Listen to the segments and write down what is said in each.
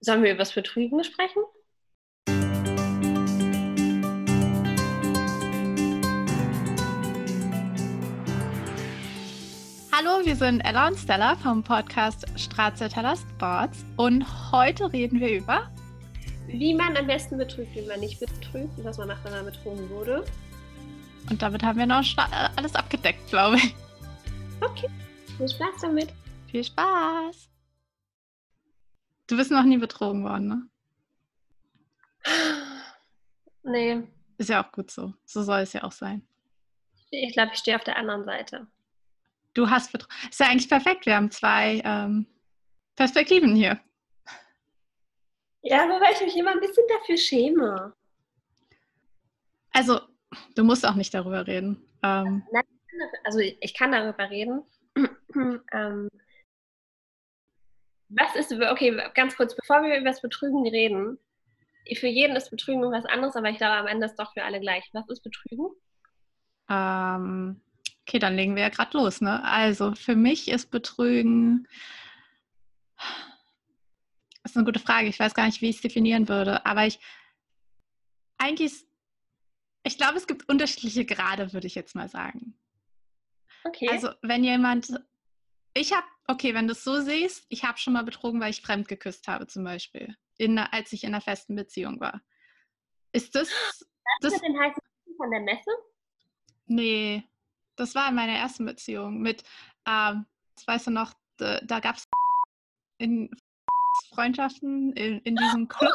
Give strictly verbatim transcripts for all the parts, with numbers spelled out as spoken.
Sollen wir über das Betrügen sprechen? Hallo, wir sind Ella und Stella vom Podcast Straßenteller Sports und heute reden wir über, wie man am besten betrügt, wie man nicht betrügt und was man macht, wenn man betrogen wurde. Und damit haben wir noch alles abgedeckt, glaube ich. Okay, viel Spaß damit. Viel Spaß. Du bist noch nie betrogen worden, ne? Nee. Ist ja auch gut so. So soll es ja auch sein. Ich glaube, ich stehe auf der anderen Seite. Du hast betrogen. Ist ja eigentlich perfekt. Wir haben zwei ähm, Perspektiven hier. Ja, aber weil ich mich immer ein bisschen dafür schäme. Also, du musst auch nicht darüber reden. Ähm, Nein, also ich kann darüber reden. ähm, was ist, okay, ganz kurz, bevor wir über das Betrügen reden. Für jeden ist Betrügen was anderes, aber ich glaube, am Ende ist doch für alle gleich. Was ist Betrügen? Ähm, okay, dann legen wir ja gerade los, ne? Also, für mich ist Betrügen... Das ist eine gute Frage. Ich weiß gar nicht, wie ich es definieren würde. Aber ich eigentlich, ich glaube, es gibt unterschiedliche Grade, würde ich jetzt mal sagen. Okay. Also wenn jemand, ich habe, okay, wenn du es so siehst, ich habe schon mal betrogen, weil ich fremd geküsst habe zum Beispiel, in, als ich in einer festen Beziehung war. Ist das... Das, das den heißen von der Messe? Nee, das war in meiner ersten Beziehung mit, ähm, das weißt du noch, da, da gab es in... Freundschaften in, in diesem Club.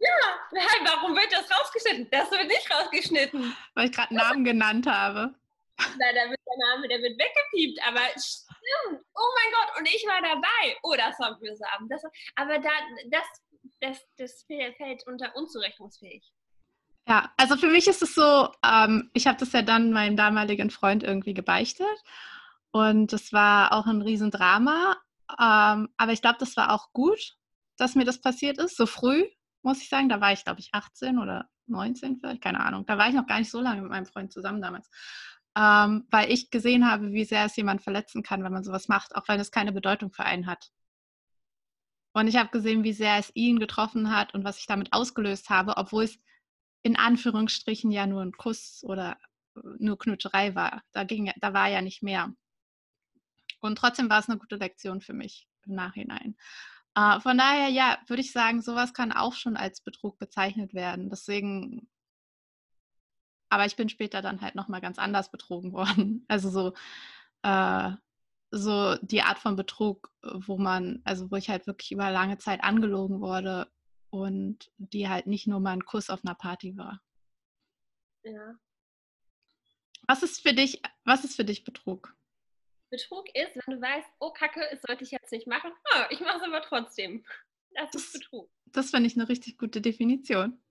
Ja, nein, warum wird das rausgeschnitten? Das wird nicht rausgeschnitten. Weil ich gerade einen Namen genannt habe. Nein, da wird der Name, der wird weggepiept, aber stimmt. Oh mein Gott, und ich war dabei. Oh, das war mühsam. Das, aber da, das, das, das fällt unter unzurechnungsfähig. Ja, also für mich ist es so, ähm, ich habe das ja dann meinem damaligen Freund irgendwie gebeichtet und das war auch ein Riesendrama, ähm, aber ich glaube, das war auch gut, dass mir das passiert ist, so früh, muss ich sagen. Da war ich, glaube ich, achtzehn oder neunzehn vielleicht, keine Ahnung. Da war ich noch gar nicht so lange mit meinem Freund zusammen damals. Ähm, weil ich gesehen habe, wie sehr es jemand verletzen kann, wenn man sowas macht, auch wenn es keine Bedeutung für einen hat. Und ich habe gesehen, wie sehr es ihn getroffen hat und was ich damit ausgelöst habe, obwohl es in Anführungsstrichen ja nur ein Kuss oder nur Knutscherei war. Da ging, da war ja nicht mehr. Und trotzdem war es eine gute Lektion für mich im Nachhinein. Uh, von daher, ja, würde ich sagen, sowas kann auch schon als Betrug bezeichnet werden. Deswegen, aber ich bin später dann halt nochmal ganz anders betrogen worden. Also so, uh, so die Art von Betrug, wo man, also wo ich halt wirklich über lange Zeit angelogen wurde und die halt nicht nur mal ein Kuss auf einer Party war. Ja. Was ist für dich, was ist für dich Betrug? Betrug ist, wenn du weißt, oh Kacke, das sollte ich jetzt nicht machen, oh, ich mache es aber trotzdem. Das, das ist Betrug. Das finde ich eine richtig gute Definition.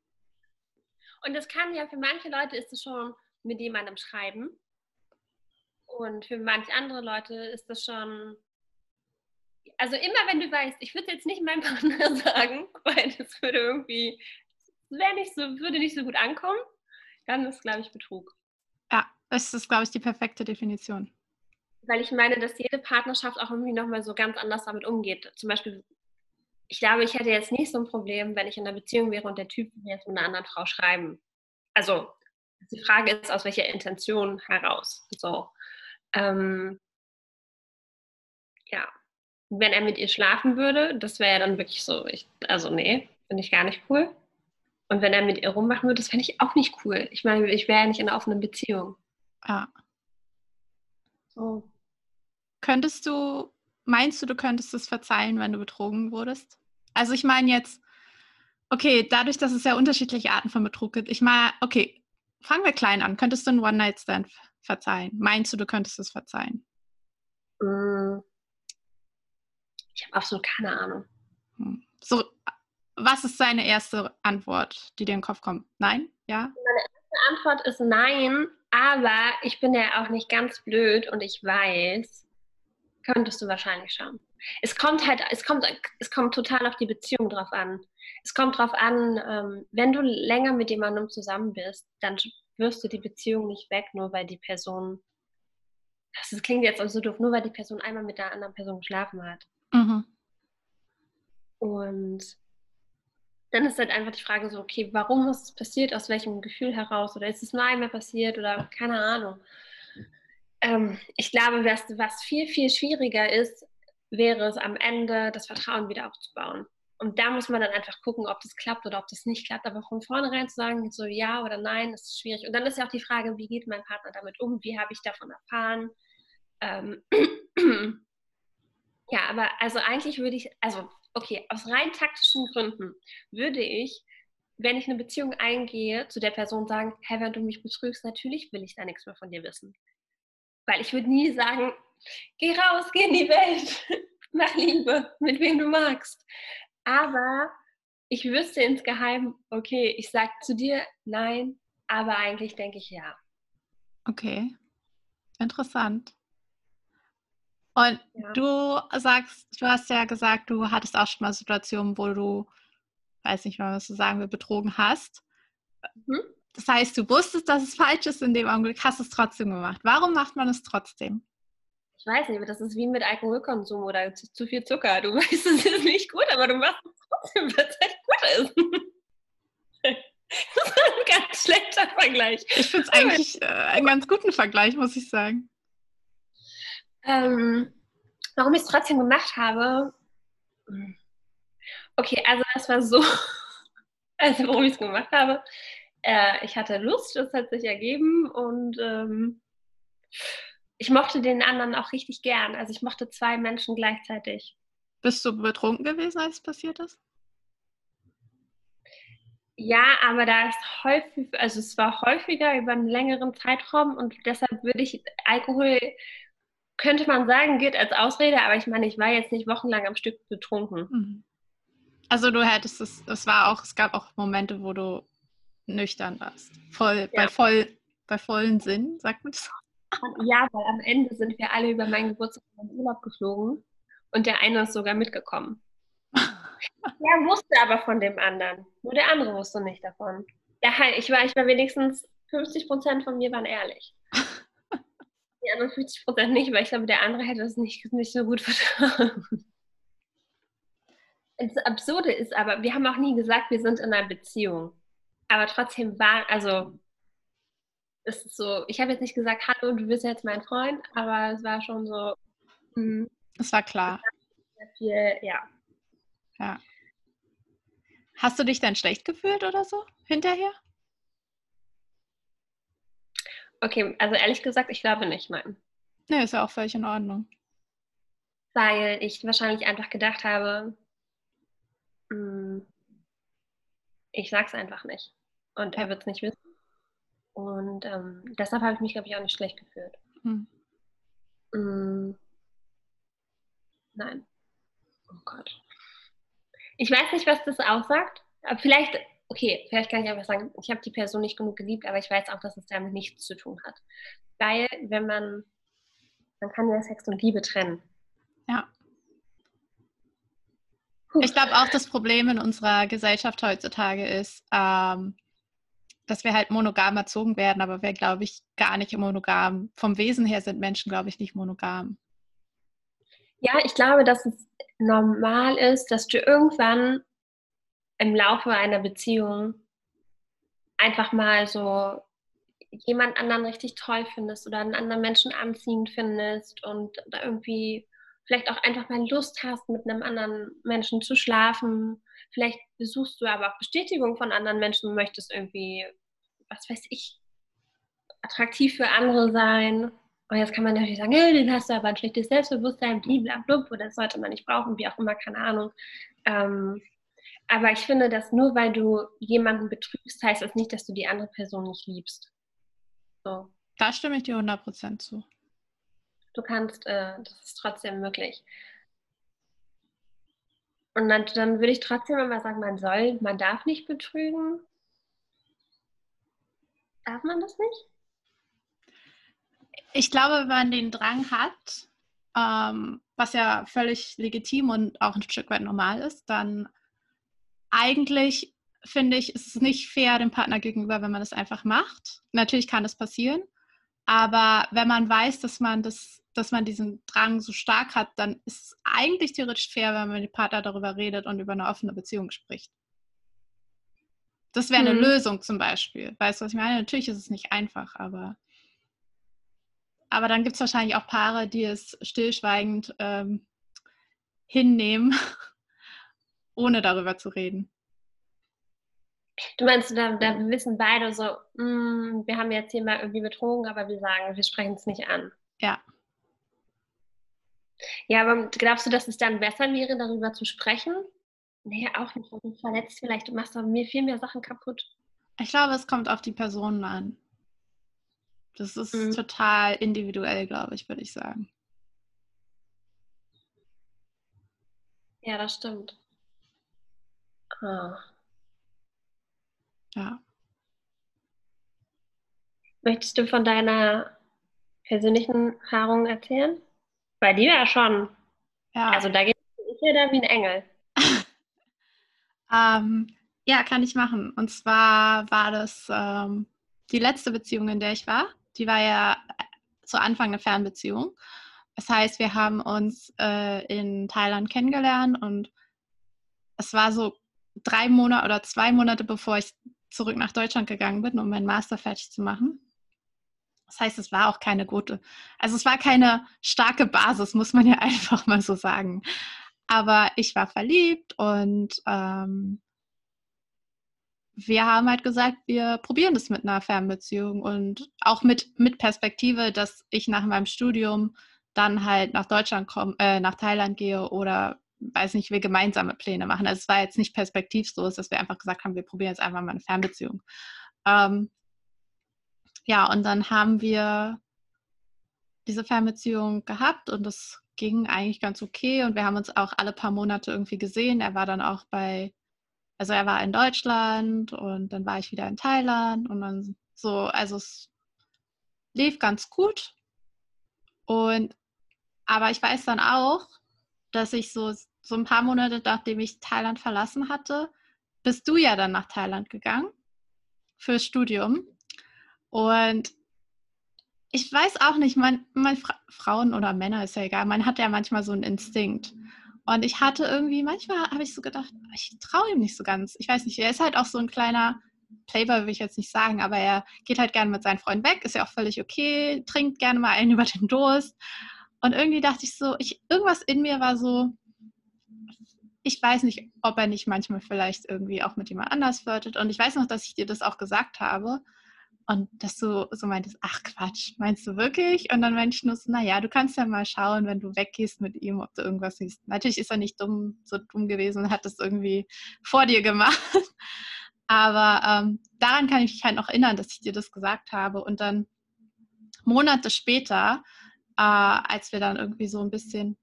Und das kann ja, für manche Leute ist es schon mit jemandem schreiben und für manche andere Leute ist das schon, also immer wenn du weißt, ich würde jetzt nicht meinem Partner sagen, weil das würde irgendwie, wäre nicht so, würde nicht so gut ankommen, dann ist, glaube ich, Betrug. Ja, das ist, glaube ich, die perfekte Definition. Weil ich meine, dass jede Partnerschaft auch irgendwie nochmal so ganz anders damit umgeht. Zum Beispiel, ich glaube, ich hätte jetzt nicht so ein Problem, wenn ich in einer Beziehung wäre und der Typ würde jetzt mit einer anderen Frau schreiben. Also, die Frage ist, aus welcher Intention heraus. So. Ähm, ja. Wenn er mit ihr schlafen würde, das wäre ja dann wirklich so, ich, also nee, finde ich gar nicht cool. Und wenn er mit ihr rummachen würde, das fände ich auch nicht cool. Ich meine, ich wäre ja nicht in einer offenen Beziehung. Ah. So. Könntest du, meinst du, du könntest es verzeihen, wenn du betrogen wurdest? Also ich meine jetzt, okay, dadurch, dass es ja unterschiedliche Arten von Betrug gibt, ich meine, okay, fangen wir klein an. Könntest du einen One-Night-Stand verzeihen? Meinst du, du könntest es verzeihen? Ich habe absolut keine Ahnung. So, was ist deine erste Antwort, die dir in den Kopf kommt? Nein? Ja? Meine erste Antwort ist nein. Aber ich bin ja auch nicht ganz blöd und ich weiß, könntest du wahrscheinlich schon. Es kommt halt, es kommt, es kommt total auf die Beziehung drauf an. Es kommt drauf an, wenn du länger mit jemandem zusammen bist, dann wirst du die Beziehung nicht weg, nur weil die Person, das klingt jetzt auch so doof, nur weil die Person einmal mit der anderen Person geschlafen hat. Mhm. Und dann ist halt einfach die Frage so, okay, warum ist es passiert, aus welchem Gefühl heraus, oder ist es nur einmal passiert oder keine Ahnung. Ähm, ich glaube, was, was viel, viel schwieriger ist, wäre es am Ende, das Vertrauen wieder aufzubauen. Und da muss man dann einfach gucken, ob das klappt oder ob das nicht klappt. Aber von vornherein zu sagen, so ja oder nein, das ist schwierig. Und dann ist ja auch die Frage, wie geht mein Partner damit um? Wie habe ich davon erfahren? Ähm ja, aber also eigentlich würde ich, also okay, aus rein taktischen Gründen würde ich, wenn ich eine Beziehung eingehe, zu der Person sagen, hey, wenn du mich betrügst, natürlich will ich da nichts mehr von dir wissen. Weil ich würde nie sagen, geh raus, geh in die Welt, mach Liebe, mit wem du magst. Aber ich wüsste insgeheim, okay, ich sage zu dir nein, aber eigentlich denke ich ja. Okay, interessant. Und ja. du sagst, du hast ja gesagt, du hattest auch schon mal Situationen, wo du, weiß nicht mal, was du sagen willst, betrogen hast. Mhm. Das heißt, du wusstest, dass es falsch ist in dem Augenblick, hast es trotzdem gemacht. Warum macht man es trotzdem? Ich weiß nicht, aber das ist wie mit Alkoholkonsum oder zu, zu viel Zucker. Du weißt, es ist nicht gut, aber du machst es trotzdem, weil es echt gut ist. Das ist ein ganz schlechter Vergleich. Ich finde es eigentlich äh, einen ganz guten Vergleich, muss ich sagen. Ähm, warum ich es trotzdem gemacht habe? Okay, also das war so, also warum ich es gemacht habe. Äh, ich hatte Lust, das hat sich ergeben und ähm, ich mochte den anderen auch richtig gern. Also ich mochte zwei Menschen gleichzeitig. Bist du betrunken gewesen, als es passiert ist? Ja, aber da ist häufig, also es war häufiger über einen längeren Zeitraum und deshalb würde ich, Alkohol könnte man sagen, gilt als Ausrede, aber ich meine, ich war jetzt nicht wochenlang am Stück betrunken. Also du hättest es, es war auch, es gab auch Momente, wo du nüchtern warst. Voll, ja. bei, voll, bei vollen Sinn, sagt man das so? Ja, weil am Ende sind wir alle über meinen Geburtstag in den Urlaub geflogen und der eine ist sogar mitgekommen. Der wusste aber von dem anderen. Nur der andere wusste nicht davon. Der, ich, war, ich war wenigstens fünfzig Prozent von mir waren ehrlich. Die anderen fünfzig Prozent nicht, weil ich glaube, der andere hätte es nicht, nicht so gut vertragen. Das Absurde ist aber, wir haben auch nie gesagt, wir sind in einer Beziehung. Aber trotzdem war, also... Es ist so, ich habe jetzt nicht gesagt, hallo, du bist jetzt mein Freund, aber es war schon so. Mh, es war klar. Viel, ja. ja. Hast du dich dann schlecht gefühlt oder so hinterher? Okay, also ehrlich gesagt, ich glaube nicht, nein. Nee, ist ja auch völlig in Ordnung. Weil ich wahrscheinlich einfach gedacht habe, mh, ich sag's einfach nicht. Und er wird's nicht wissen. Und ähm, deshalb habe ich mich, glaube ich, auch nicht schlecht gefühlt. Hm. Mm. Nein. Oh Gott. Ich weiß nicht, was das aussagt. Aber vielleicht, okay, vielleicht kann ich einfach sagen, ich habe die Person nicht genug geliebt, aber ich weiß auch, dass es damit nichts zu tun hat. Weil, wenn man, man kann ja Sex und Liebe trennen. Ja. Puh. Ich glaube auch, das Problem in unserer Gesellschaft heutzutage ist, ähm, dass wir halt monogam erzogen werden, aber wir, glaube ich, gar nicht monogam. Vom Wesen her sind Menschen, glaube ich, nicht monogam. Ja, ich glaube, dass es normal ist, dass du irgendwann im Laufe einer Beziehung einfach mal so jemand anderen richtig toll findest oder einen anderen Menschen anziehend findest und da irgendwie vielleicht auch einfach mal Lust hast, mit einem anderen Menschen zu schlafen. Vielleicht suchst du aber auch Bestätigung von anderen Menschen und möchtest irgendwie, was weiß ich, attraktiv für andere sein. Und jetzt kann man natürlich sagen, hey, den hast du aber ein schlechtes Selbstbewusstsein, blablabla, oder das sollte man nicht brauchen, wie auch immer, keine Ahnung. Ähm, aber ich finde, dass nur weil du jemanden betrügst, heißt das nicht, dass du die andere Person nicht liebst. So. Da stimme ich dir hundert Prozent zu. Du kannst, äh, das ist trotzdem möglich. Und dann, dann würde ich trotzdem immer sagen, man soll, man darf nicht betrügen. Darf man das nicht? Ich glaube, wenn man den Drang hat, ähm, was ja völlig legitim und auch ein Stück weit normal ist, dann eigentlich, finde ich, ist es nicht fair dem Partner gegenüber, wenn man das einfach macht. Natürlich kann das passieren, aber wenn man weiß, dass man das... dass man diesen Drang so stark hat, dann ist es eigentlich theoretisch fair, wenn man mit dem Partner darüber redet und über eine offene Beziehung spricht. Das wäre eine mhm. Lösung zum Beispiel. Weißt du, was ich meine? Natürlich ist es nicht einfach, aber, aber dann gibt es wahrscheinlich auch Paare, die es stillschweigend ähm, hinnehmen, ohne darüber zu reden. Du meinst, da, da wissen beide so, mh, wir haben jetzt hier mal irgendwie betrogen, aber wir sagen, wir sprechen es nicht an. Ja. Ja, aber glaubst du, dass es dann besser wäre, darüber zu sprechen? Nee, auch nicht. Du verletzt vielleicht, du machst doch mir viel mehr Sachen kaputt. Ich glaube, es kommt auf die Personen an. Das ist mhm. total individuell, glaube ich, würde ich sagen. Ja, das stimmt. Ah. Ja. Möchtest du von deiner persönlichen Erfahrung erzählen? Bei dir ja schon. Ja. Also da geht es ja da wie ein Engel. ähm, ja, kann ich machen. Und zwar war das ähm, die letzte Beziehung, in der ich war. Die war ja zu Anfang eine Fernbeziehung. Das heißt, wir haben uns äh, in Thailand kennengelernt und es war so drei Monate oder zwei Monate, bevor ich zurück nach Deutschland gegangen bin, um meinen Master fertig zu machen. Das heißt, es war auch keine gute, also es war keine starke Basis, muss man ja einfach mal so sagen. Aber ich war verliebt und ähm, wir haben halt gesagt, wir probieren das mit einer Fernbeziehung und auch mit, mit Perspektive, dass ich nach meinem Studium dann halt nach Deutschland komme, äh, nach Thailand gehe oder weiß nicht, wir gemeinsame Pläne machen. Also es war jetzt nicht perspektivlos, dass wir einfach gesagt haben, wir probieren jetzt einfach mal eine Fernbeziehung. Ähm, Ja, und dann haben wir diese Fernbeziehung gehabt und das ging eigentlich ganz okay und wir haben uns auch alle paar Monate irgendwie gesehen. Er war dann auch bei, also er war in Deutschland und dann war ich wieder in Thailand und dann so, also es lief ganz gut. Und, aber ich weiß dann auch, dass ich so, so ein paar Monate, nachdem ich Thailand verlassen hatte, bist du ja dann nach Thailand gegangen fürs Studium. Und ich weiß auch nicht, man, man Fra- Frauen oder Männer, ist ja egal, man hat ja manchmal so einen Instinkt. Und ich hatte irgendwie, manchmal habe ich so gedacht, ich traue ihm nicht so ganz. Ich weiß nicht, er ist halt auch so ein kleiner Playboy, will ich jetzt nicht sagen, aber er geht halt gerne mit seinen Freunden weg, ist ja auch völlig okay, trinkt gerne mal einen über den Durst. Und irgendwie dachte ich so, ich, irgendwas in mir war so, ich weiß nicht, ob er nicht manchmal vielleicht irgendwie auch mit jemand anders flirtet. Und ich weiß noch, dass ich dir das auch gesagt habe. Und dass du so meintest, ach Quatsch, meinst du wirklich? Und dann meinte ich nur so, naja, du kannst ja mal schauen, wenn du weggehst mit ihm, ob du irgendwas siehst. Natürlich ist er nicht dumm, so dumm gewesen und hat das irgendwie vor dir gemacht. Aber ähm, daran kann ich mich halt noch erinnern, dass ich dir das gesagt habe. Und dann Monate später, äh, als wir dann irgendwie so ein bisschen,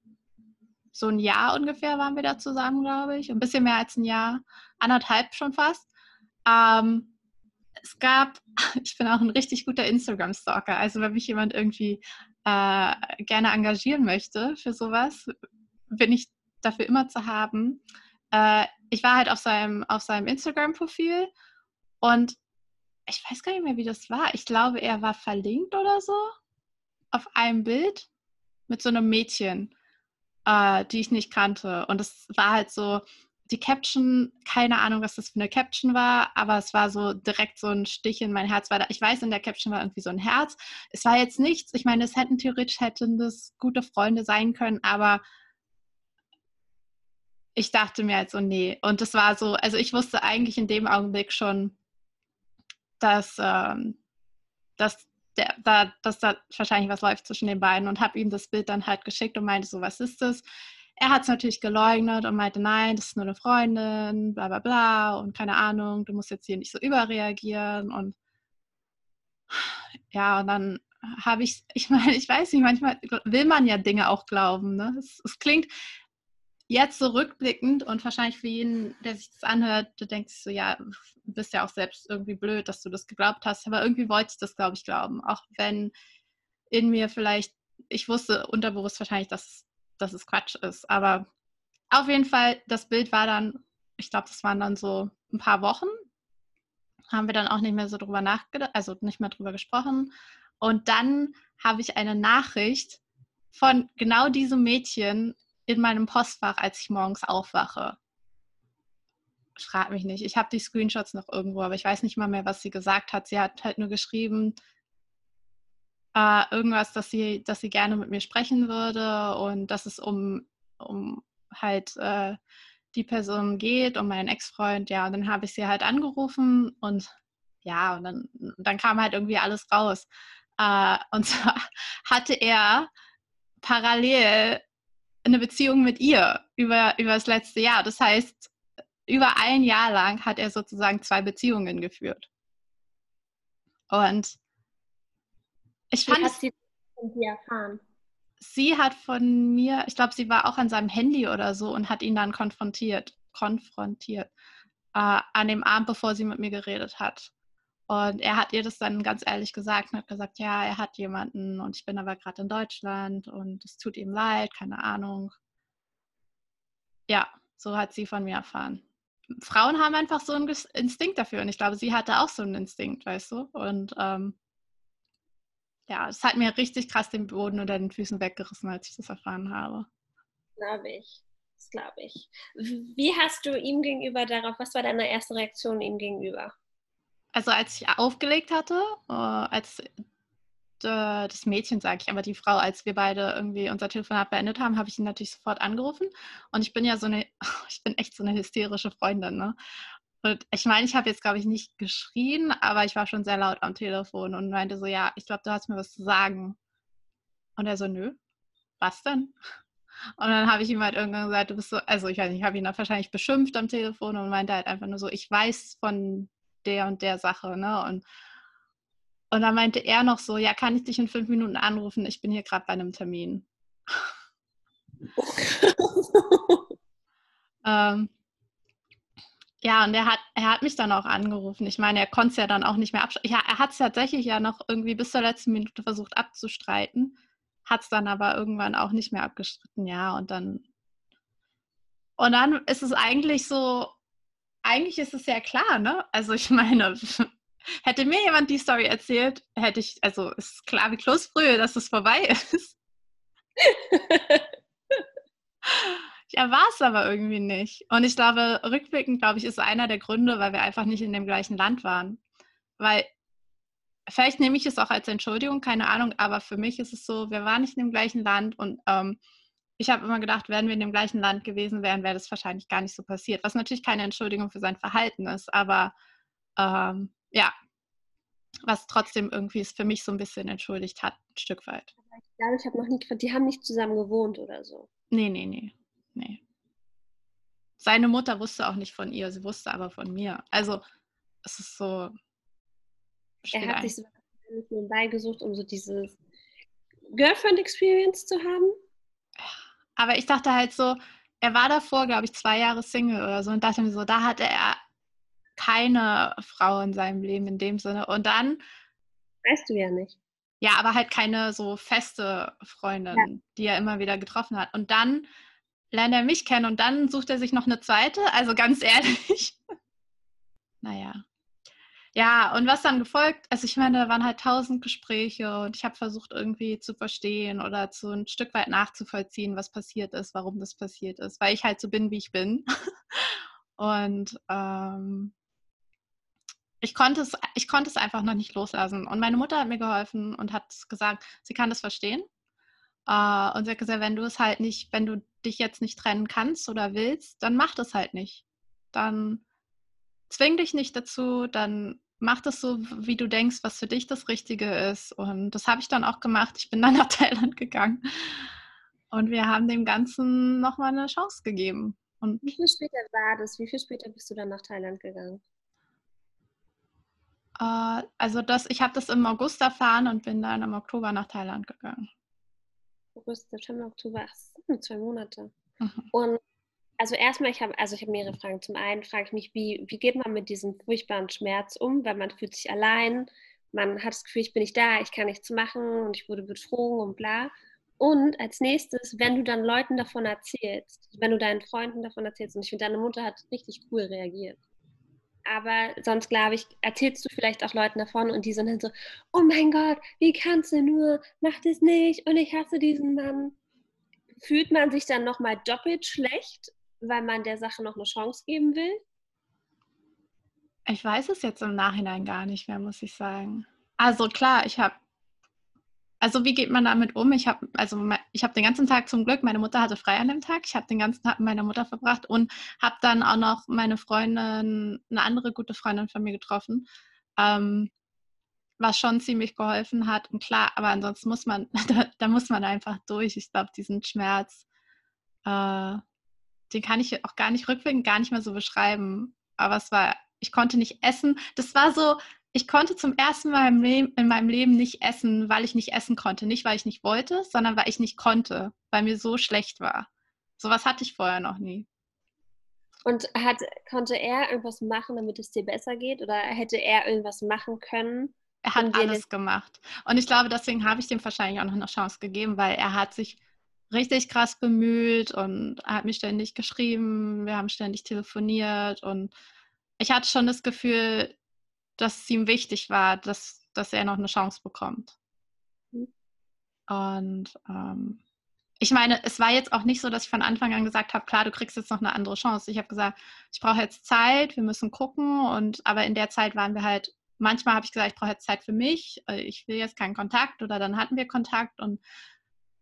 so ein Jahr ungefähr waren wir da zusammen, glaube ich. Ein bisschen mehr als ein Jahr, anderthalb schon fast. Ähm, Es gab, ich bin auch ein richtig guter Instagram-Stalker, also wenn mich jemand irgendwie äh, gerne engagieren möchte für sowas, bin ich dafür immer zu haben. Äh, ich war halt auf seinem, auf seinem Instagram-Profil und ich weiß gar nicht mehr, wie das war. Ich glaube, er war verlinkt oder so auf einem Bild mit so einem Mädchen, äh, die ich nicht kannte. Und das war halt so... Die Caption, keine Ahnung, was das für eine Caption war, aber es war so direkt so ein Stich in mein Herz. War da, ich weiß, in der Caption war irgendwie so ein Herz. Es war jetzt nichts. Ich meine, es hätten theoretisch hätten das gute Freunde sein können, aber ich dachte mir halt so, nee. Und das war so, also ich wusste eigentlich in dem Augenblick schon, dass, ähm, dass, der, da, dass da wahrscheinlich was läuft zwischen den beiden und habe ihm das Bild dann halt geschickt und meinte so, was ist das? Er hat es natürlich geleugnet und meinte, nein, das ist nur eine Freundin, bla bla bla und keine Ahnung, du musst jetzt hier nicht so überreagieren und ja, und dann habe ich, ich meine, ich weiß nicht, manchmal will man ja Dinge auch glauben, ne? Es, es klingt jetzt so rückblickend und wahrscheinlich für jeden, der sich das anhört, du denkst so, ja, du bist ja auch selbst irgendwie blöd, dass du das geglaubt hast, aber irgendwie wollte ich das, glaube ich, glauben, auch wenn in mir vielleicht, ich wusste unterbewusst wahrscheinlich, dass es dass es Quatsch ist, aber auf jeden Fall, das Bild war dann, ich glaube, das waren dann so ein paar Wochen, haben wir dann auch nicht mehr so drüber nachgedacht, also nicht mehr drüber gesprochen und dann habe ich eine Nachricht von genau diesem Mädchen in meinem Postfach, als ich morgens aufwache. frag mich nicht. Ich habe die Screenshots noch irgendwo, aber ich weiß nicht mal mehr, was sie gesagt hat. Sie hat halt nur geschrieben, äh, irgendwas, dass sie, dass sie gerne mit mir sprechen würde und dass es um, um halt äh, die Person geht, um meinen Ex-Freund. Ja, und dann habe ich sie halt angerufen und ja, und dann, dann kam halt irgendwie alles raus. Äh, und zwar hatte er parallel eine Beziehung mit ihr über, über das letzte Jahr. Das heißt, über ein Jahr lang hat er sozusagen zwei Beziehungen geführt. Und ich fand... Wie hat sie von dir erfahren? Sie hat von mir, ich glaube, sie war auch an seinem Handy oder so und hat ihn dann konfrontiert, konfrontiert, äh, an dem Abend, bevor sie mit mir geredet hat. Und er hat ihr das dann ganz ehrlich gesagt und hat gesagt, ja, er hat jemanden und ich bin aber gerade in Deutschland und es tut ihm leid, keine Ahnung. Ja, so hat sie von mir erfahren. Frauen haben einfach so einen Instinkt dafür und ich glaube, sie hatte auch so einen Instinkt, weißt du? Und ähm, ja, es hat mir richtig krass den Boden unter den Füßen weggerissen, als ich das erfahren habe. Glaube ich, das glaube ich. Wie hast du ihm gegenüber darauf, was war deine erste Reaktion ihm gegenüber? Also als ich aufgelegt hatte, als das Mädchen, sage ich, aber die Frau, als wir beide irgendwie unser Telefonat beendet haben, habe ich ihn natürlich sofort angerufen. Und ich bin ja so eine, ich bin echt so eine hysterische Freundin, ne? Und ich meine, ich habe jetzt, glaube ich, nicht geschrien, aber ich war schon sehr laut am Telefon und meinte so, ja, ich glaube, du hast mir was zu sagen. Und er so, nö, was denn? Und dann habe ich ihm halt irgendwann gesagt, du bist so, also ich weiß nicht, ich habe ihn dann wahrscheinlich beschimpft am Telefon und meinte halt einfach nur so, ich weiß von der und der Sache, ne? Und, und dann meinte er noch so, ja, kann ich dich in fünf Minuten anrufen? Ich bin hier gerade bei einem Termin. ähm, ja, und er hat, er hat mich dann auch angerufen. Ich meine, er konnte es ja dann auch nicht mehr abschalten. Ja, er hat es tatsächlich ja noch irgendwie bis zur letzten Minute versucht abzustreiten, hat es dann aber irgendwann auch nicht mehr abgestritten, ja. Und dann, und dann ist es eigentlich so, Eigentlich ist es ja klar, ne? Also ich meine, hätte mir jemand die Story erzählt, hätte ich, also es ist klar wie Kloßbrühe, dass es vorbei ist. Ja, war es aber irgendwie nicht. Und ich glaube, rückblickend, glaube ich, ist einer der Gründe, weil wir einfach nicht in dem gleichen Land waren. Weil, vielleicht nehme ich es auch als Entschuldigung, keine Ahnung, aber für mich ist es so, wir waren nicht in dem gleichen Land und ähm, ich habe immer gedacht, wären wir in dem gleichen Land gewesen wären, wäre das wahrscheinlich gar nicht so passiert. Was natürlich keine Entschuldigung für sein Verhalten ist, aber ähm, ja, was trotzdem irgendwie es für mich so ein bisschen entschuldigt hat, ein Stück weit. Ich glaube, ich habe noch nie, die haben nicht zusammen gewohnt oder so. Nee, nee, nee, nee. Seine Mutter wusste auch nicht von ihr, sie wusste aber von mir. Also, es ist so... Er hat sich so nebenbei gesucht, um so dieses Girlfriend-Experience zu haben. Aber ich dachte halt so, er war davor, glaube ich, zwei Jahre Single oder so und dachte mir so, da hatte er keine Frau in seinem Leben in dem Sinne. Und dann... Weißt du ja nicht. Ja, aber halt keine so feste Freundin, ja, die er immer wieder getroffen hat. Und dann lernt er mich kennen und dann sucht er sich noch eine zweite. Also ganz ehrlich. Naja. Ja, und was dann gefolgt, also ich meine, da waren halt tausend Gespräche und ich habe versucht irgendwie zu verstehen oder zu ein Stück weit nachzuvollziehen, was passiert ist, warum das passiert ist, weil ich halt so bin, wie ich bin. Und ähm, ich konnte es, ich konnte es einfach noch nicht loslassen. Und meine Mutter hat mir geholfen und hat gesagt, sie kann das verstehen. Äh, und sie hat gesagt, wenn du es halt nicht, wenn du dich jetzt nicht trennen kannst oder willst, dann mach das halt nicht. Dann zwing dich nicht dazu, dann mach das so, wie du denkst, was für dich das Richtige ist. Und das habe ich dann auch gemacht. Ich bin dann nach Thailand gegangen. Und wir haben dem Ganzen nochmal eine Chance gegeben. Und wie viel später war das? Wie viel später bist du dann nach Thailand gegangen? Äh, also das, ich habe das im August erfahren und bin dann im Oktober nach Thailand gegangen. August, September, Oktober, ach, zwei Monate. Mhm. Und also erstmal, ich habe also ich hab mehrere Fragen. Zum einen frage ich mich, wie, wie geht man mit diesem furchtbaren Schmerz um, weil man fühlt sich allein, man hat das Gefühl, ich bin nicht da, ich kann nichts machen und ich wurde betrogen und bla. Und als nächstes, wenn du dann Leuten davon erzählst, wenn du deinen Freunden davon erzählst, und ich finde, deine Mutter hat richtig cool reagiert. Aber sonst, glaube ich, erzählst du vielleicht auch Leuten davon und die sind dann so, oh mein Gott, wie kannst du nur, mach das nicht und ich hasse diesen Mann. Fühlt man sich dann nochmal doppelt schlecht, weil man der Sache noch eine Chance geben will? Ich weiß es jetzt im Nachhinein gar nicht mehr, muss ich sagen. Also klar, ich habe, also wie geht man damit um? Ich habe also, ich hab den ganzen Tag zum Glück, meine Mutter hatte frei an dem Tag, ich habe den ganzen Tag mit meiner Mutter verbracht und habe dann auch noch meine Freundin, eine andere gute Freundin von mir getroffen, ähm, was schon ziemlich geholfen hat. Und klar, aber ansonsten muss man, da, da muss man einfach durch. Ich glaube, diesen Schmerz, äh, den kann ich auch gar nicht rückwirkend, gar nicht mehr so beschreiben. Aber es war, ich konnte nicht essen. Das war so, ich konnte zum ersten Mal im Leben, in meinem Leben nicht essen, weil ich nicht essen konnte. Nicht, weil ich nicht wollte, sondern weil ich nicht konnte, weil mir so schlecht war. Sowas hatte ich vorher noch nie. Und hat, konnte er irgendwas machen, damit es dir besser geht? Oder hätte er irgendwas machen können? Er hat alles gemacht. Und ich glaube, deswegen habe ich dem wahrscheinlich auch noch eine Chance gegeben, weil er hat sich richtig krass bemüht und hat mir ständig geschrieben, wir haben ständig telefoniert und ich hatte schon das Gefühl, dass es ihm wichtig war, dass, dass er noch eine Chance bekommt. Mhm. Und ähm, ich meine, es war jetzt auch nicht so, dass ich von Anfang an gesagt habe, klar, du kriegst jetzt noch eine andere Chance. Ich habe gesagt, ich brauche jetzt Zeit, wir müssen gucken und aber in der Zeit waren wir halt, manchmal habe ich gesagt, ich brauche jetzt Zeit für mich, ich will jetzt keinen Kontakt oder dann hatten wir Kontakt und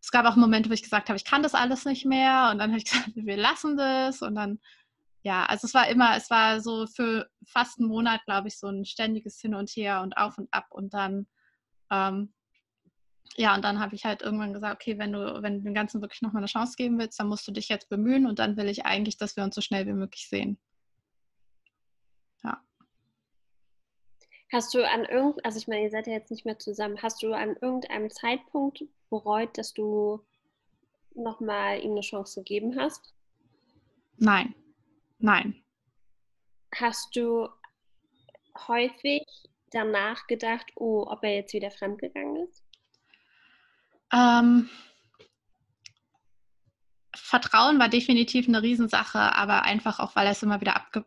es gab auch Momente, wo ich gesagt habe, ich kann das alles nicht mehr und dann habe ich gesagt, wir lassen das und dann, ja, also es war immer, es war so für fast einen Monat, glaube ich, so ein ständiges Hin und Her und Auf und Ab und dann, ähm, ja, und dann habe ich halt irgendwann gesagt, okay, wenn du, wenn du dem Ganzen wirklich nochmal eine Chance geben willst, dann musst du dich jetzt bemühen und dann will ich eigentlich, dass wir uns so schnell wie möglich sehen. Ja. Hast du an irgendeinem, also ich meine, ihr seid ja jetzt nicht mehr zusammen, hast du an irgendeinem Zeitpunkt bereut, dass du nochmal ihm eine Chance gegeben hast? Nein, nein. Hast du häufig danach gedacht, oh, ob er jetzt wieder fremdgegangen ist? Ähm, Vertrauen war definitiv eine Riesensache, aber einfach auch, weil er es immer wieder abge...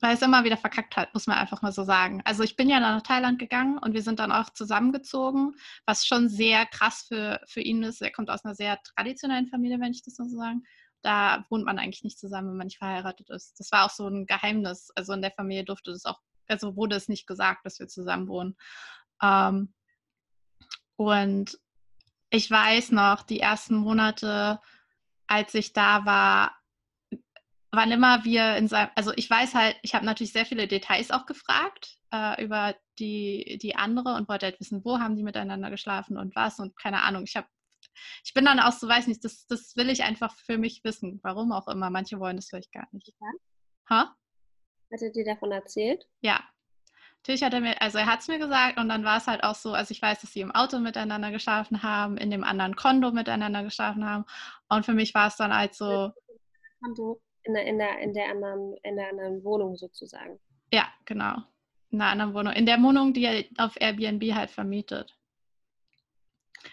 weil es immer wieder verkackt hat, muss man einfach mal so sagen. Also ich bin ja dann nach Thailand gegangen und wir sind dann auch zusammengezogen, was schon sehr krass für, für ihn ist. Er kommt aus einer sehr traditionellen Familie, wenn ich das so sagen. Da wohnt man eigentlich nicht zusammen, wenn man nicht verheiratet ist. Das war auch so ein Geheimnis. Also in der Familie durfte das auch, also wurde es nicht gesagt, dass wir zusammen wohnen. Ähm, und ich weiß noch, die ersten Monate, als ich da war, wann immer wir in seinem, also ich weiß halt, ich habe natürlich sehr viele Details auch gefragt äh, über die, die andere und wollte halt wissen, wo haben die miteinander geschlafen und was und keine Ahnung. Ich, hab, ich bin dann auch so, weiß nicht, das, das will ich einfach für mich wissen, warum auch immer. Manche wollen das vielleicht gar nicht. Ja. Ha? Hat er dir davon erzählt? Ja. Natürlich hat er mir, also er hat es mir gesagt und dann war es halt auch so, also ich weiß, dass sie im Auto miteinander geschlafen haben, in dem anderen Kondo miteinander geschlafen haben und für mich war es dann halt so... Kondo. In der, in, der, in, der anderen, in der anderen Wohnung sozusagen. Ja, genau. In der anderen Wohnung. In der Wohnung, die er auf Airbnb halt vermietet.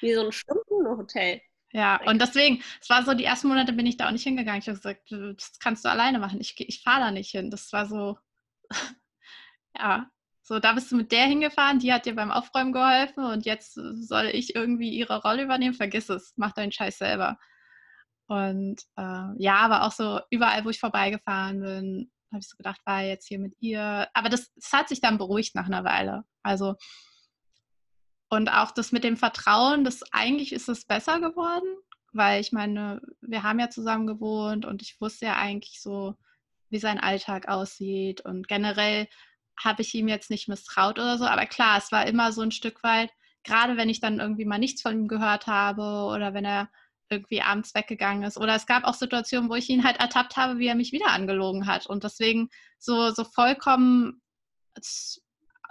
Wie so ein Stundenhotel. Ja, und deswegen, es war so, die ersten Monate bin ich da auch nicht hingegangen. Ich habe gesagt, das kannst du alleine machen. Ich, ich fahre da nicht hin. Das war so, ja. So, da bist du mit der hingefahren, die hat dir beim Aufräumen geholfen und jetzt soll ich irgendwie ihre Rolle übernehmen? Vergiss es. Mach deinen Scheiß selber. Und äh, ja, aber auch so überall, wo ich vorbeigefahren bin, habe ich so gedacht, war jetzt hier mit ihr. Aber das, das hat sich dann beruhigt nach einer Weile. Also und auch das mit dem Vertrauen, das eigentlich ist es besser geworden, weil ich meine, wir haben ja zusammen gewohnt und ich wusste ja eigentlich so, wie sein Alltag aussieht. Und generell habe ich ihm jetzt nicht misstraut oder so. Aber klar, es war immer so ein Stück weit, gerade wenn ich dann irgendwie mal nichts von ihm gehört habe oder wenn er irgendwie abends weggegangen ist. Oder es gab auch Situationen, wo ich ihn halt ertappt habe, wie er mich wieder angelogen hat. Und deswegen so, so vollkommen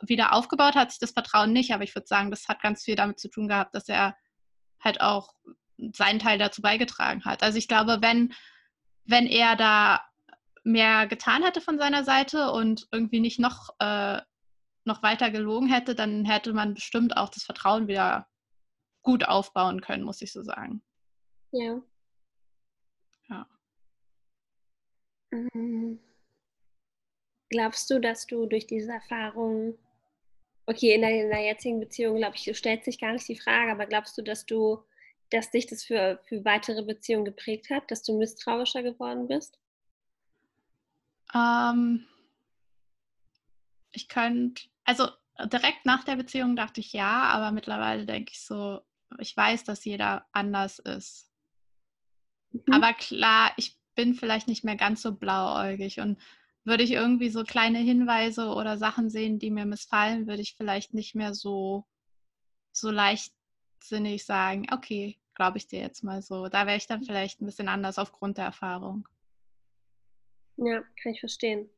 wieder aufgebaut hat sich das Vertrauen nicht. Aber ich würde sagen, das hat ganz viel damit zu tun gehabt, dass er halt auch seinen Teil dazu beigetragen hat. Also ich glaube, wenn, wenn er da mehr getan hätte von seiner Seite und irgendwie nicht noch, äh, noch weiter gelogen hätte, dann hätte man bestimmt auch das Vertrauen wieder gut aufbauen können, muss ich so sagen. Ja. Ja. Glaubst du, dass du durch diese Erfahrung, okay, in der, in der jetzigen Beziehung, glaube ich, stellt sich gar nicht die Frage, aber glaubst du, dass du, dass dich das für, für weitere Beziehungen geprägt hat, dass du misstrauischer geworden bist? Ähm, ich könnte, also direkt nach der Beziehung dachte ich ja, aber mittlerweile denke ich so, ich weiß, dass jeder anders ist. Mhm. Aber klar, ich bin vielleicht nicht mehr ganz so blauäugig und würde ich irgendwie so kleine Hinweise oder Sachen sehen, die mir missfallen, würde ich vielleicht nicht mehr so, so leichtsinnig sagen, okay, glaube ich dir jetzt mal so. Da wäre ich dann vielleicht ein bisschen anders aufgrund der Erfahrung. Ja, kann ich verstehen.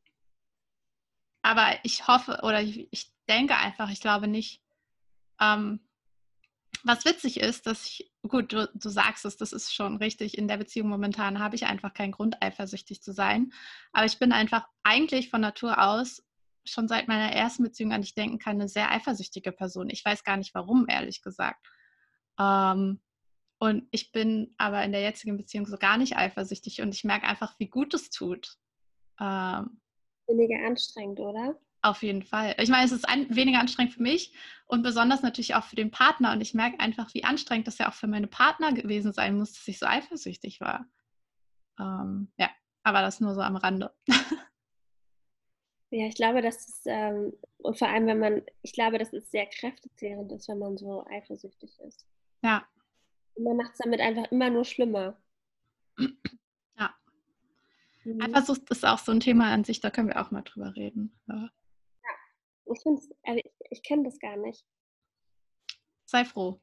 Aber ich hoffe oder ich, ich denke einfach, ich glaube nicht. Ähm, was witzig ist, dass ich, gut, du, du sagst es, das ist schon richtig, in der Beziehung momentan habe ich einfach keinen Grund, eifersüchtig zu sein. Aber ich bin einfach eigentlich von Natur aus, schon seit meiner ersten Beziehung an, ich denken kann, eine sehr eifersüchtige Person. Ich weiß gar nicht, warum, ehrlich gesagt. Ähm, und ich bin aber in der jetzigen Beziehung so gar nicht eifersüchtig und ich merke einfach, wie gut es tut. Ähm, weniger anstrengend, oder? Auf jeden Fall. Ich meine, es ist ein, weniger anstrengend für mich und besonders natürlich auch für den Partner. Und ich merke einfach, wie anstrengend das ja auch für meine Partner gewesen sein muss, dass ich so eifersüchtig war. Ähm, ja, aber das nur so am Rande. Ja, ich glaube, das ist, ähm, und vor allem, wenn man, ich glaube, das ist sehr kräftezehrend ist, wenn man so eifersüchtig ist. Ja. Und man macht es damit einfach immer nur schlimmer. Ja. Mhm. Eifersucht ist auch so ein Thema an sich, da können wir auch mal drüber reden. Ja. Ich, also ich, ich kenne das gar nicht. Sei froh.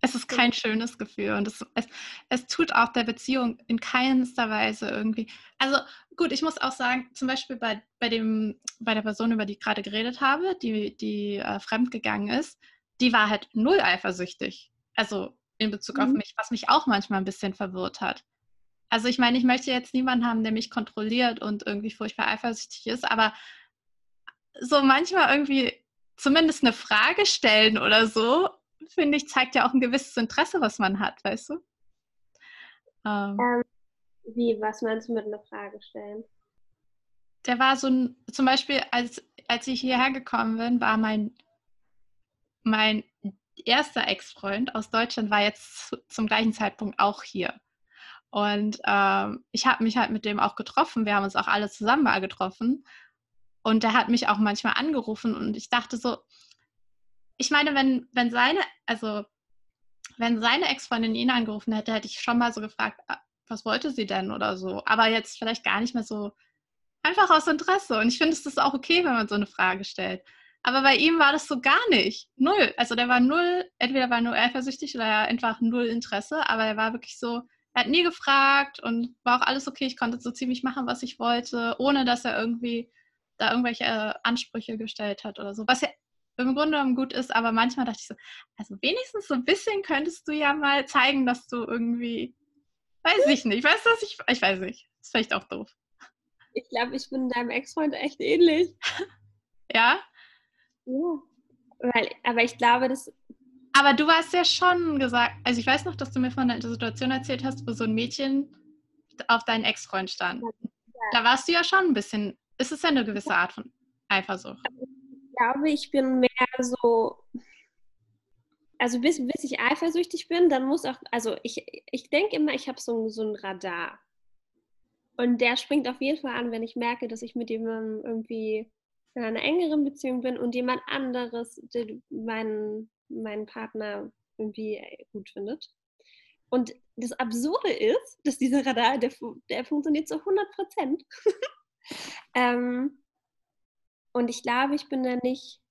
Es ist kein schönes Gefühl und es, es, es tut auch der Beziehung in keinster Weise irgendwie. Also gut, ich muss auch sagen, zum Beispiel bei, bei, dem, bei der Person, über die ich gerade geredet habe, die, die äh, fremdgegangen ist, die war halt null eifersüchtig. Also in Bezug mhm. auf mich, was mich auch manchmal ein bisschen verwirrt hat. Also ich meine, ich möchte jetzt niemanden haben, der mich kontrolliert und irgendwie furchtbar eifersüchtig ist, aber so manchmal irgendwie zumindest eine Frage stellen oder so, finde ich, zeigt ja auch ein gewisses Interesse, was man hat, weißt du? Ähm, ähm, wie, was meinst du mit einer Frage stellen? Der war so ein, zum Beispiel, als, als ich hierher gekommen bin, war mein, mein erster Ex-Freund aus Deutschland, war jetzt zum gleichen Zeitpunkt auch hier. Und ähm, ich habe mich halt mit dem auch getroffen, wir haben uns auch alle zusammen mal getroffen. Und der hat mich auch manchmal angerufen und ich dachte so, ich meine, wenn, wenn seine, also wenn seine Ex-Freundin ihn angerufen hätte, hätte ich schon mal so gefragt, was wollte sie denn oder so. Aber jetzt vielleicht gar nicht mehr so, einfach aus Interesse. Und ich finde, es ist auch okay, wenn man so eine Frage stellt. Aber bei ihm war das so gar nicht. Null. Also der war null, entweder war er nur eifersüchtig oder einfach null Interesse, aber er war wirklich so, er hat nie gefragt und war auch alles okay. Ich konnte so ziemlich machen, was ich wollte, ohne dass er irgendwie da irgendwelche äh, Ansprüche gestellt hat oder so, was ja im Grunde genommen gut ist, aber manchmal dachte ich so, also wenigstens so ein bisschen könntest du ja mal zeigen, dass du irgendwie, weiß ich nicht, weißt du, was ich, ich weiß nicht, ist vielleicht auch doof. Ich glaube, ich bin deinem Ex-Freund echt ähnlich. Ja? Ja, weil, aber ich glaube, das... Aber du hast ja schon gesagt, also ich weiß noch, dass du mir von der Situation erzählt hast, wo so ein Mädchen auf deinen Ex-Freund stand. Ja. Da warst du ja schon ein bisschen... Es ist ja eine gewisse Art von Eifersucht. Ich glaube, ich bin mehr so, also bis, bis ich eifersüchtig bin, dann muss auch, also ich, ich denke immer, ich habe so, so ein Radar. Und der springt auf jeden Fall an, wenn ich merke, dass ich mit jemandem irgendwie in einer engeren Beziehung bin und jemand anderes meinen, meinen Partner irgendwie gut findet. Und das Absurde ist, dass dieser Radar, der, der funktioniert zu hundert Prozent. Ähm, und ich glaube, ich bin da nicht,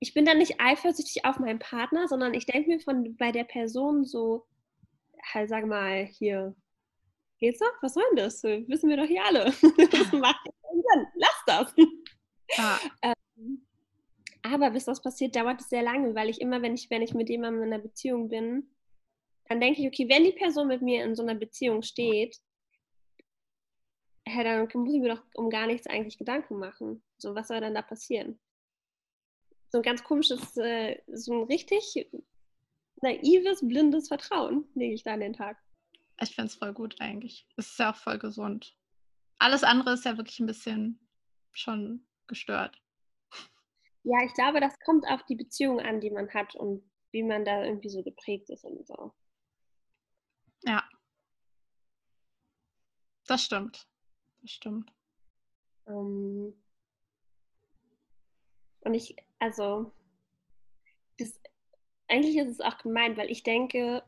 ich bin da nicht eifersüchtig auf meinen Partner, sondern ich denke mir von bei der Person so, halt sag mal, hier, geht's noch? Was soll denn das? Wissen wir doch hier alle. Das macht keinen Sinn. Lass das. Ah. Ähm, aber bis das passiert, dauert es sehr lange, weil ich immer, wenn ich, wenn ich mit jemandem in einer Beziehung bin, dann denke ich, okay, wenn die Person mit mir in so einer Beziehung steht, Hey, dann muss ich mir doch um gar nichts eigentlich Gedanken machen. So, was soll denn da passieren? So ein ganz komisches, äh, so ein richtig naives, blindes Vertrauen lege ich da an den Tag. Ich finde es voll gut eigentlich. Es ist ja auch voll gesund. Alles andere ist ja wirklich ein bisschen schon gestört. Ja, ich glaube, das kommt auf die Beziehung an, die man hat und wie man da irgendwie so geprägt ist und so. Ja. Das stimmt. Das stimmt. Um, Und ich, also, das, eigentlich ist es auch gemeint, weil ich denke,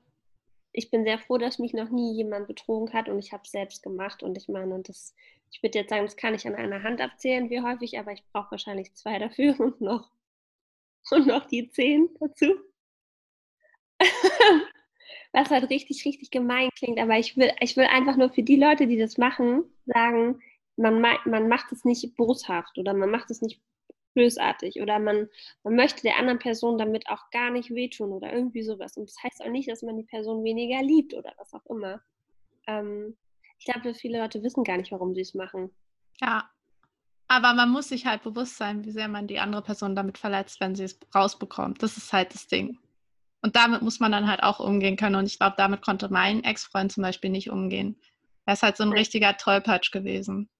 ich bin sehr froh, dass mich noch nie jemand betrogen hat und ich habe es selbst gemacht. Und ich meine, das, ich würde jetzt sagen, das kann ich an einer Hand abzählen, wie häufig, aber ich brauche wahrscheinlich zwei dafür und noch, und noch die zehn dazu. Was halt richtig, richtig gemein klingt, aber ich will, ich will einfach nur für die Leute, die das machen, sagen, man, man macht es nicht boshaft oder man macht es nicht bösartig oder man, man möchte der anderen Person damit auch gar nicht wehtun oder irgendwie sowas. Und das heißt auch nicht, dass man die Person weniger liebt oder was auch immer. Ähm, ich glaube, viele Leute wissen gar nicht, warum sie es machen. Ja, aber man muss sich halt bewusst sein, wie sehr man die andere Person damit verletzt, wenn sie es rausbekommt. Das ist halt das Ding. Und damit muss man dann halt auch umgehen können. Und ich glaube, damit konnte mein Ex-Freund zum Beispiel nicht umgehen. Er ist halt so ein richtiger Tollpatsch gewesen.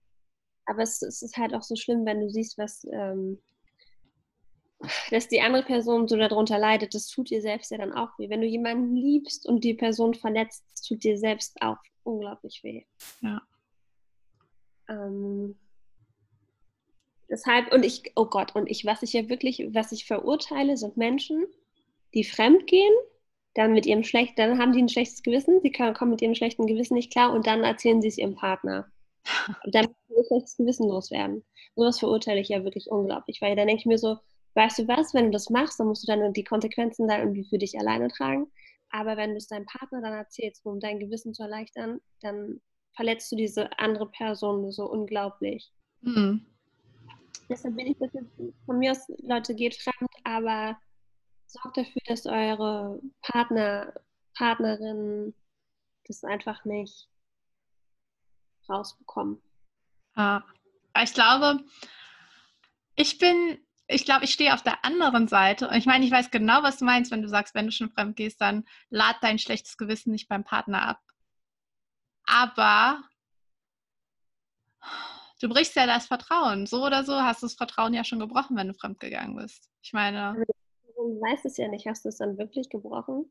Aber es, es ist halt auch so schlimm, wenn du siehst, was, ähm, dass die andere Person so darunter leidet. Das tut dir selbst ja dann auch weh. Wenn du jemanden liebst und die Person verletzt, das tut dir selbst auch unglaublich weh. Ja. Ähm, deshalb, und ich, oh Gott, und ich, was ich ja wirklich, was ich verurteile, sind Menschen, die fremdgehen, dann mit ihrem schlecht, dann haben die ein schlechtes Gewissen, sie können, kommen mit ihrem schlechten Gewissen nicht klar und dann erzählen sie es ihrem Partner. Und dann müssen sie ihr schlechtes Gewissen loswerden. So was verurteile ich ja wirklich unglaublich, weil dann denke ich mir so, weißt du was, wenn du das machst, dann musst du dann die Konsequenzen dann irgendwie für dich alleine tragen, aber wenn du es deinem Partner dann erzählst, um dein Gewissen zu erleichtern, dann verletzt du diese andere Person so unglaublich. Mhm. Deshalb bin ich das jetzt, von mir aus, Leute, geht fremd, aber sorgt dafür, dass eure Partner, Partnerinnen das einfach nicht rausbekommen. Ah, ich glaube, ich bin, ich glaube, ich stehe auf der anderen Seite. Und ich meine, ich weiß genau, was du meinst, wenn du sagst, wenn du schon fremd gehst, dann lad dein schlechtes Gewissen nicht beim Partner ab. Aber du brichst ja das Vertrauen. So oder so hast du das Vertrauen ja schon gebrochen, wenn du fremd gegangen bist. Ich meine... Du weißt es ja nicht, hast du es dann wirklich gebrochen?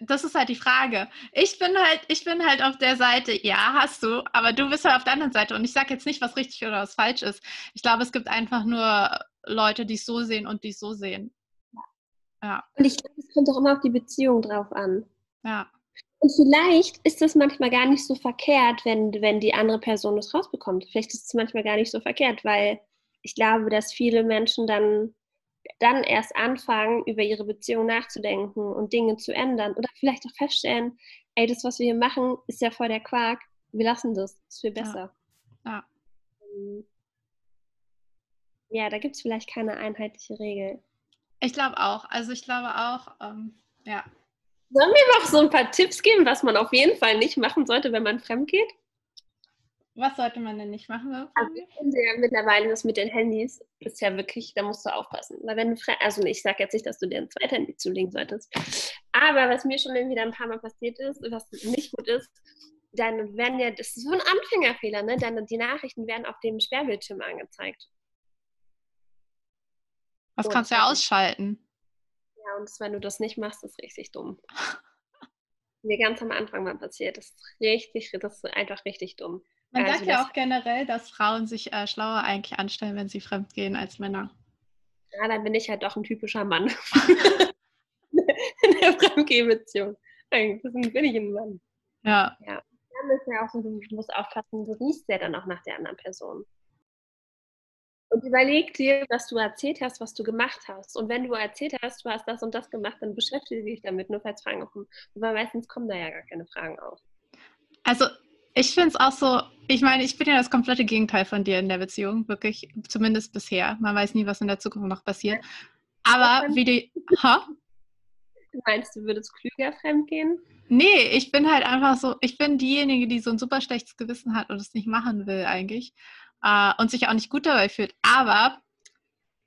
Das ist halt die Frage. Ich bin halt, ich bin halt auf der Seite, ja, hast du, aber du bist halt auf der anderen Seite. Und ich sage jetzt nicht, was richtig oder was falsch ist. Ich glaube, es gibt einfach nur Leute, die es so sehen und die es so sehen. Ja. Ja. Und ich glaube, es kommt auch immer auf die Beziehung drauf an. Ja. Und vielleicht ist das manchmal gar nicht so verkehrt, wenn, wenn die andere Person das rausbekommt. Vielleicht ist es manchmal gar nicht so verkehrt, weil ich glaube, dass viele Menschen dann dann erst anfangen, über ihre Beziehung nachzudenken und Dinge zu ändern oder vielleicht auch feststellen, ey, das, was wir hier machen, ist ja voll der Quark, wir lassen das, ist viel besser. Ja, ja. Ja, da gibt es vielleicht keine einheitliche Regel. Ich glaube auch, also ich glaube auch, ähm, ja. Sollen wir noch so ein paar Tipps geben, was man auf jeden Fall nicht machen sollte, wenn man fremd geht? Was sollte man denn nicht machen? Also, ja, mittlerweile das mit den Handys ist ja wirklich, da musst du aufpassen. Weil wenn du fre- also ich sage jetzt nicht, dass du dir ein zweites Handy zulegen solltest, aber was mir schon irgendwie ein paar Mal passiert ist, was nicht gut ist, dann werden ja, das ist so ein Anfängerfehler, ne? Dann die Nachrichten werden auf dem Sperrbildschirm angezeigt. Das kannst du ja ausschalten. Ja, und wenn du das nicht machst, ist richtig dumm. Mir ganz am Anfang mal passiert, das ist richtig, das ist einfach richtig dumm. Man also sagt ja auch generell, dass Frauen sich äh, schlauer eigentlich anstellen, wenn sie fremd gehen, als Männer. Ja, dann bin ich halt doch ein typischer Mann. In der Fremdgehbeziehung. Eigentlich bin ich ein Mann. Ja. Ja. Dann ist ja auch so, du musst aufpassen, du riechst ja dann auch nach der anderen Person. Und überleg dir, was du erzählt hast, was du gemacht hast. Und wenn du erzählt hast, du hast das und das gemacht, dann beschäftige dich damit, nur falls Fragen kommen. Aber meistens kommen da ja gar keine Fragen auf. Also... Ich finde es auch so, ich meine, ich bin ja das komplette Gegenteil von dir in der Beziehung, wirklich, zumindest bisher. Man weiß nie, was in der Zukunft noch passiert. Aber wie die... Ha? Du meinst, du würdest klüger fremdgehen? Nee, ich bin halt einfach so, ich bin diejenige, die so ein super schlechtes Gewissen hat und es nicht machen will eigentlich äh, und sich auch nicht gut dabei fühlt. Aber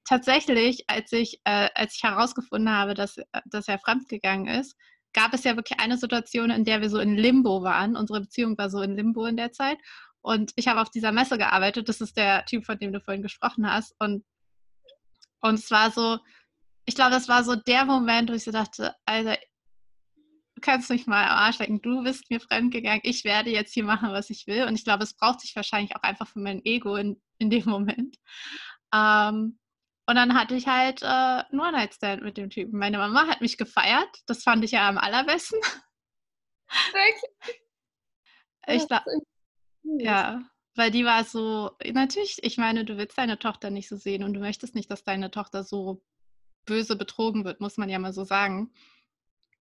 tatsächlich, als ich, äh, als ich herausgefunden habe, dass, dass er fremdgegangen ist, gab es ja wirklich eine Situation, in der wir so in Limbo waren. Unsere Beziehung war so in Limbo in der Zeit. Und ich habe auf dieser Messe gearbeitet. Das ist der Typ, von dem du vorhin gesprochen hast. Und, und es war so, ich glaube, das war so der Moment, wo ich so dachte, Alter, du kannst mich mal am Arsch lecken. Du bist mir fremdgegangen. Ich werde jetzt hier machen, was ich will. Und ich glaube, es braucht sich wahrscheinlich auch einfach für mein Ego in, in dem Moment. Ähm, Und dann hatte ich halt äh, einen One-Night-Stand mit dem Typen. Meine Mama hat mich gefeiert. Das fand ich ja am allerbesten. Ich glaub, ja, weil die war so, natürlich, ich meine, du willst deine Tochter nicht so sehen und du möchtest nicht, dass deine Tochter so böse betrogen wird, muss man ja mal so sagen.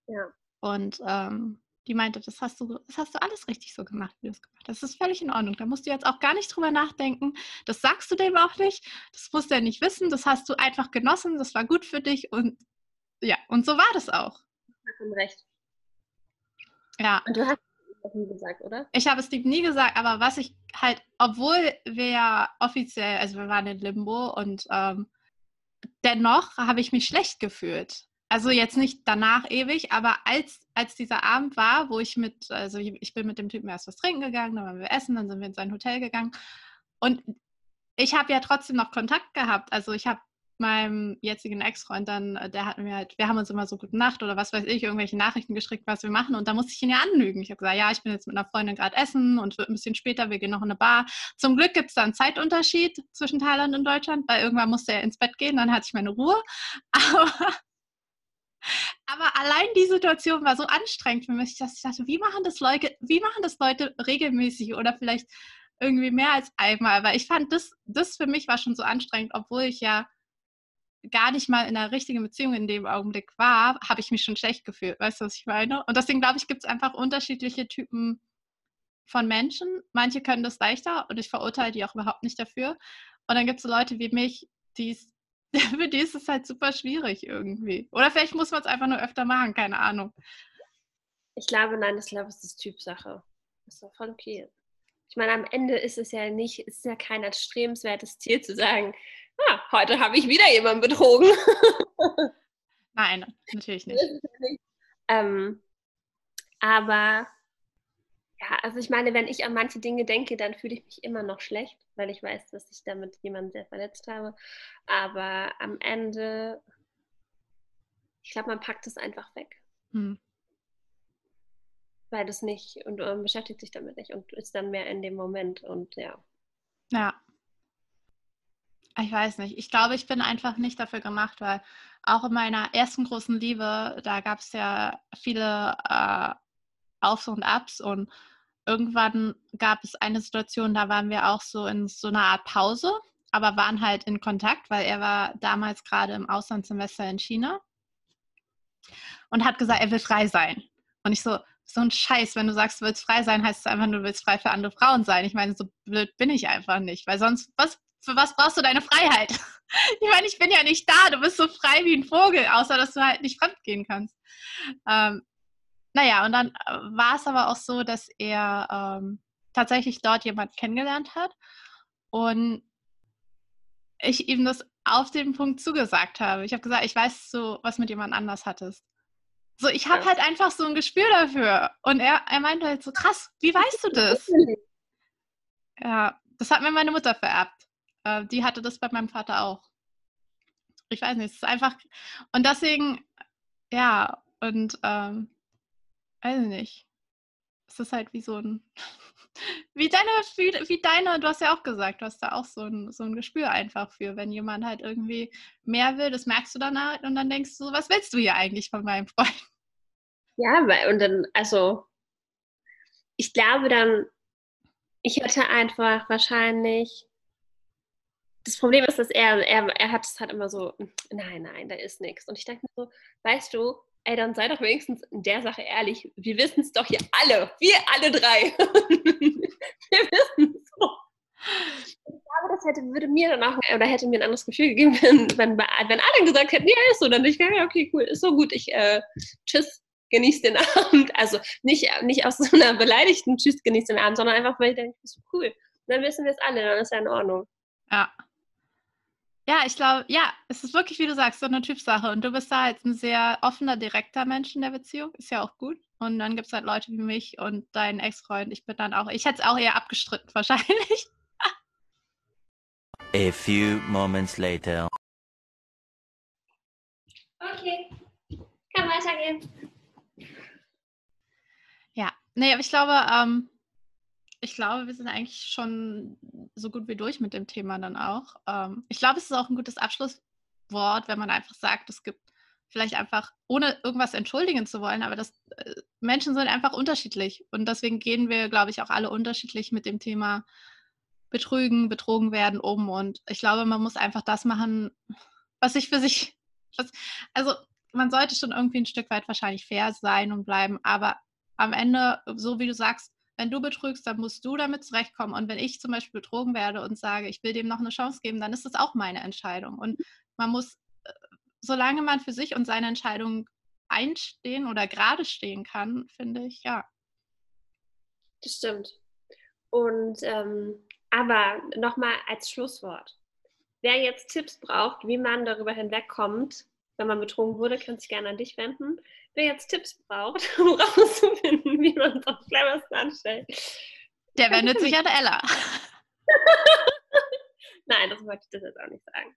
Ja. Und ähm, die meinte, das hast du, das hast du alles richtig so gemacht, wie du es gemacht hast. Das ist völlig in Ordnung. Da musst du jetzt auch gar nicht drüber nachdenken. Das sagst du dem auch nicht. Das musst du ja nicht wissen. Das hast du einfach genossen. Das war gut für dich. Und ja, und so war das auch. Du hast recht. Ja. Und du hast es auch nie gesagt, oder? Ich habe es nie gesagt, aber was ich halt, obwohl wir ja offiziell, also wir waren in Limbo und ähm, dennoch habe ich mich schlecht gefühlt. Also jetzt nicht danach ewig, aber als, als dieser Abend war, wo ich mit, also ich, ich bin mit dem Typen erst was trinken gegangen, dann waren wir essen, dann sind wir in sein Hotel gegangen und ich habe ja trotzdem noch Kontakt gehabt. Also ich habe meinem jetzigen Ex-Freund dann, der hat mir halt, wir haben uns immer so gute Nacht oder was weiß ich, irgendwelche Nachrichten geschickt, was wir machen und da musste ich ihn ja anlügen. Ich habe gesagt, ja, ich bin jetzt mit einer Freundin gerade essen und wird ein bisschen später, wir gehen noch in eine Bar. Zum Glück gibt es da einen Zeitunterschied zwischen Thailand und Deutschland, weil irgendwann musste er ins Bett gehen, dann hatte ich meine Ruhe. Aber, aber allein die Situation war so anstrengend für mich, dass ich dachte, wie machen das Leute, wie machen das Leute regelmäßig oder vielleicht irgendwie mehr als einmal, weil ich fand, das, das für mich war schon so anstrengend, obwohl ich ja gar nicht mal in einer richtigen Beziehung in dem Augenblick war, habe ich mich schon schlecht gefühlt. Weißt du, was ich meine? Und deswegen, glaube ich, gibt es einfach unterschiedliche Typen von Menschen. Manche können das leichter und ich verurteile die auch überhaupt nicht dafür. Und dann gibt es so Leute wie mich, die's, für die ist es halt super schwierig irgendwie. Oder vielleicht muss man es einfach nur öfter machen, keine Ahnung. Ich glaube, nein, ich glaube, es ist Typsache. Das ist doch voll okay. Ich meine, am Ende ist es ja nicht, ist ja kein erstrebenswertes Ziel zu sagen, ah, heute habe ich wieder jemanden betrogen. Nein, natürlich nicht. Ähm, aber, ja, also ich meine, wenn ich an manche Dinge denke, dann fühle ich mich immer noch schlecht, weil ich weiß, dass ich damit jemanden sehr verletzt habe. Aber am Ende, ich glaube, man packt es einfach weg. Hm. Weil das nicht, und um, beschäftigt sich damit nicht und ist dann mehr in dem Moment und ja. Ja. Ich weiß nicht. Ich glaube, ich bin einfach nicht dafür gemacht, weil auch in meiner ersten großen Liebe, da gab es ja viele äh, Aufs und Ups und irgendwann gab es eine Situation, da waren wir auch so in so einer Art Pause, aber waren halt in Kontakt, weil er war damals gerade im Auslandssemester in China und hat gesagt, er will frei sein. Und ich so, so ein Scheiß, wenn du sagst, du willst frei sein, heißt es einfach, du willst frei für andere Frauen sein. Ich meine, so blöd bin ich einfach nicht, weil sonst, was für was brauchst du deine Freiheit? Ich meine, ich bin ja nicht da, du bist so frei wie ein Vogel, außer dass du halt nicht fremdgehen kannst. Ähm, naja, und dann war es aber auch so, dass er ähm, tatsächlich dort jemanden kennengelernt hat und ich ihm das auf den Punkt zugesagt habe. Ich habe gesagt, ich weiß, dass du was mit jemand anders hattest. So, ich habe halt einfach so ein Gespür dafür. Und er, er meinte halt so, krass, wie weißt du das? Ja, das hat mir meine Mutter vererbt. Die hatte das bei meinem Vater auch. Ich weiß nicht, es ist einfach... Und deswegen, ja, und ähm, weiß nicht. Es ist halt wie so ein... wie deine, wie, wie deine, du hast ja auch gesagt, du hast da auch so ein, so ein Gespür einfach für, wenn jemand halt irgendwie mehr will, das merkst du danach und dann denkst du, was willst du hier eigentlich von meinem Freund? Ja, weil, und dann, also, ich glaube dann, ich hätte einfach wahrscheinlich... Das Problem ist, dass er, er, er hat es halt immer so, nein, nein, da ist nichts. Und ich denke mir so, weißt du, ey, dann sei doch wenigstens in der Sache ehrlich. Wir wissen es doch hier alle. Wir alle drei. Wir wissen es doch. Ich glaube, das hätte, würde mir danach, oder hätte mir ein anderes Gefühl gegeben, wenn, wenn, wenn alle gesagt hätten, ja, ist so, dann ich, ja, okay, cool, ist so gut, ich, äh, tschüss, genieß den Abend. Also nicht, nicht aus so einer beleidigten Tschüss, genieß den Abend, sondern einfach, weil ich denke, das ist cool. Und dann wissen wir es alle, dann ist ja in Ordnung. Ja. Ja, ich glaube, ja, es ist wirklich, wie du sagst, so eine Typsache. Und du bist da halt ein sehr offener, direkter Mensch in der Beziehung. Ist ja auch gut. Und dann gibt es halt Leute wie mich und deinen Ex-Freund. Ich bin dann auch, ich hätte es auch eher abgestritten, wahrscheinlich. A few moments later. Okay, kann weitergehen. Ja, nee, aber ich glaube, ähm, ich glaube, wir sind eigentlich schon so gut wie durch mit dem Thema dann auch. Ähm, ich glaube, es ist auch ein gutes Abschluss, Wort, wenn man einfach sagt, es gibt vielleicht einfach, ohne irgendwas entschuldigen zu wollen, aber das, Menschen sind einfach unterschiedlich und deswegen gehen wir, glaube ich, auch alle unterschiedlich mit dem Thema Betrügen, betrogen werden um und ich glaube, man muss einfach das machen, was sich für sich, was, also man sollte schon irgendwie ein Stück weit wahrscheinlich fair sein und bleiben, aber am Ende, so wie du sagst, wenn du betrügst, dann musst du damit zurechtkommen und wenn ich zum Beispiel betrogen werde und sage, ich will dem noch eine Chance geben, dann ist das auch meine Entscheidung und man muss, solange man für sich und seine Entscheidung einstehen oder gerade stehen kann, finde ich, ja. Das stimmt. Und ähm, aber nochmal als Schlusswort. Wer jetzt Tipps braucht, wie man darüber hinwegkommt, wenn man betrogen wurde, kann sich gerne an dich wenden. Wer jetzt Tipps braucht, um rauszufinden, wie man es am cleversten anstellt. Der wendet sich an Ella. Nein, das wollte ich das jetzt auch nicht sagen.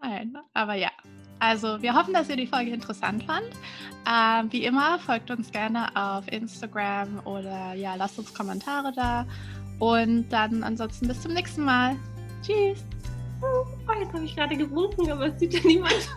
Nein, aber ja. Also wir hoffen, dass ihr die Folge interessant fandt. Ähm, wie immer, folgt uns gerne auf Instagram oder ja, lasst uns Kommentare da. Und dann ansonsten bis zum nächsten Mal. Tschüss. Oh, jetzt habe ich gerade gewunken, aber es sieht ja niemand.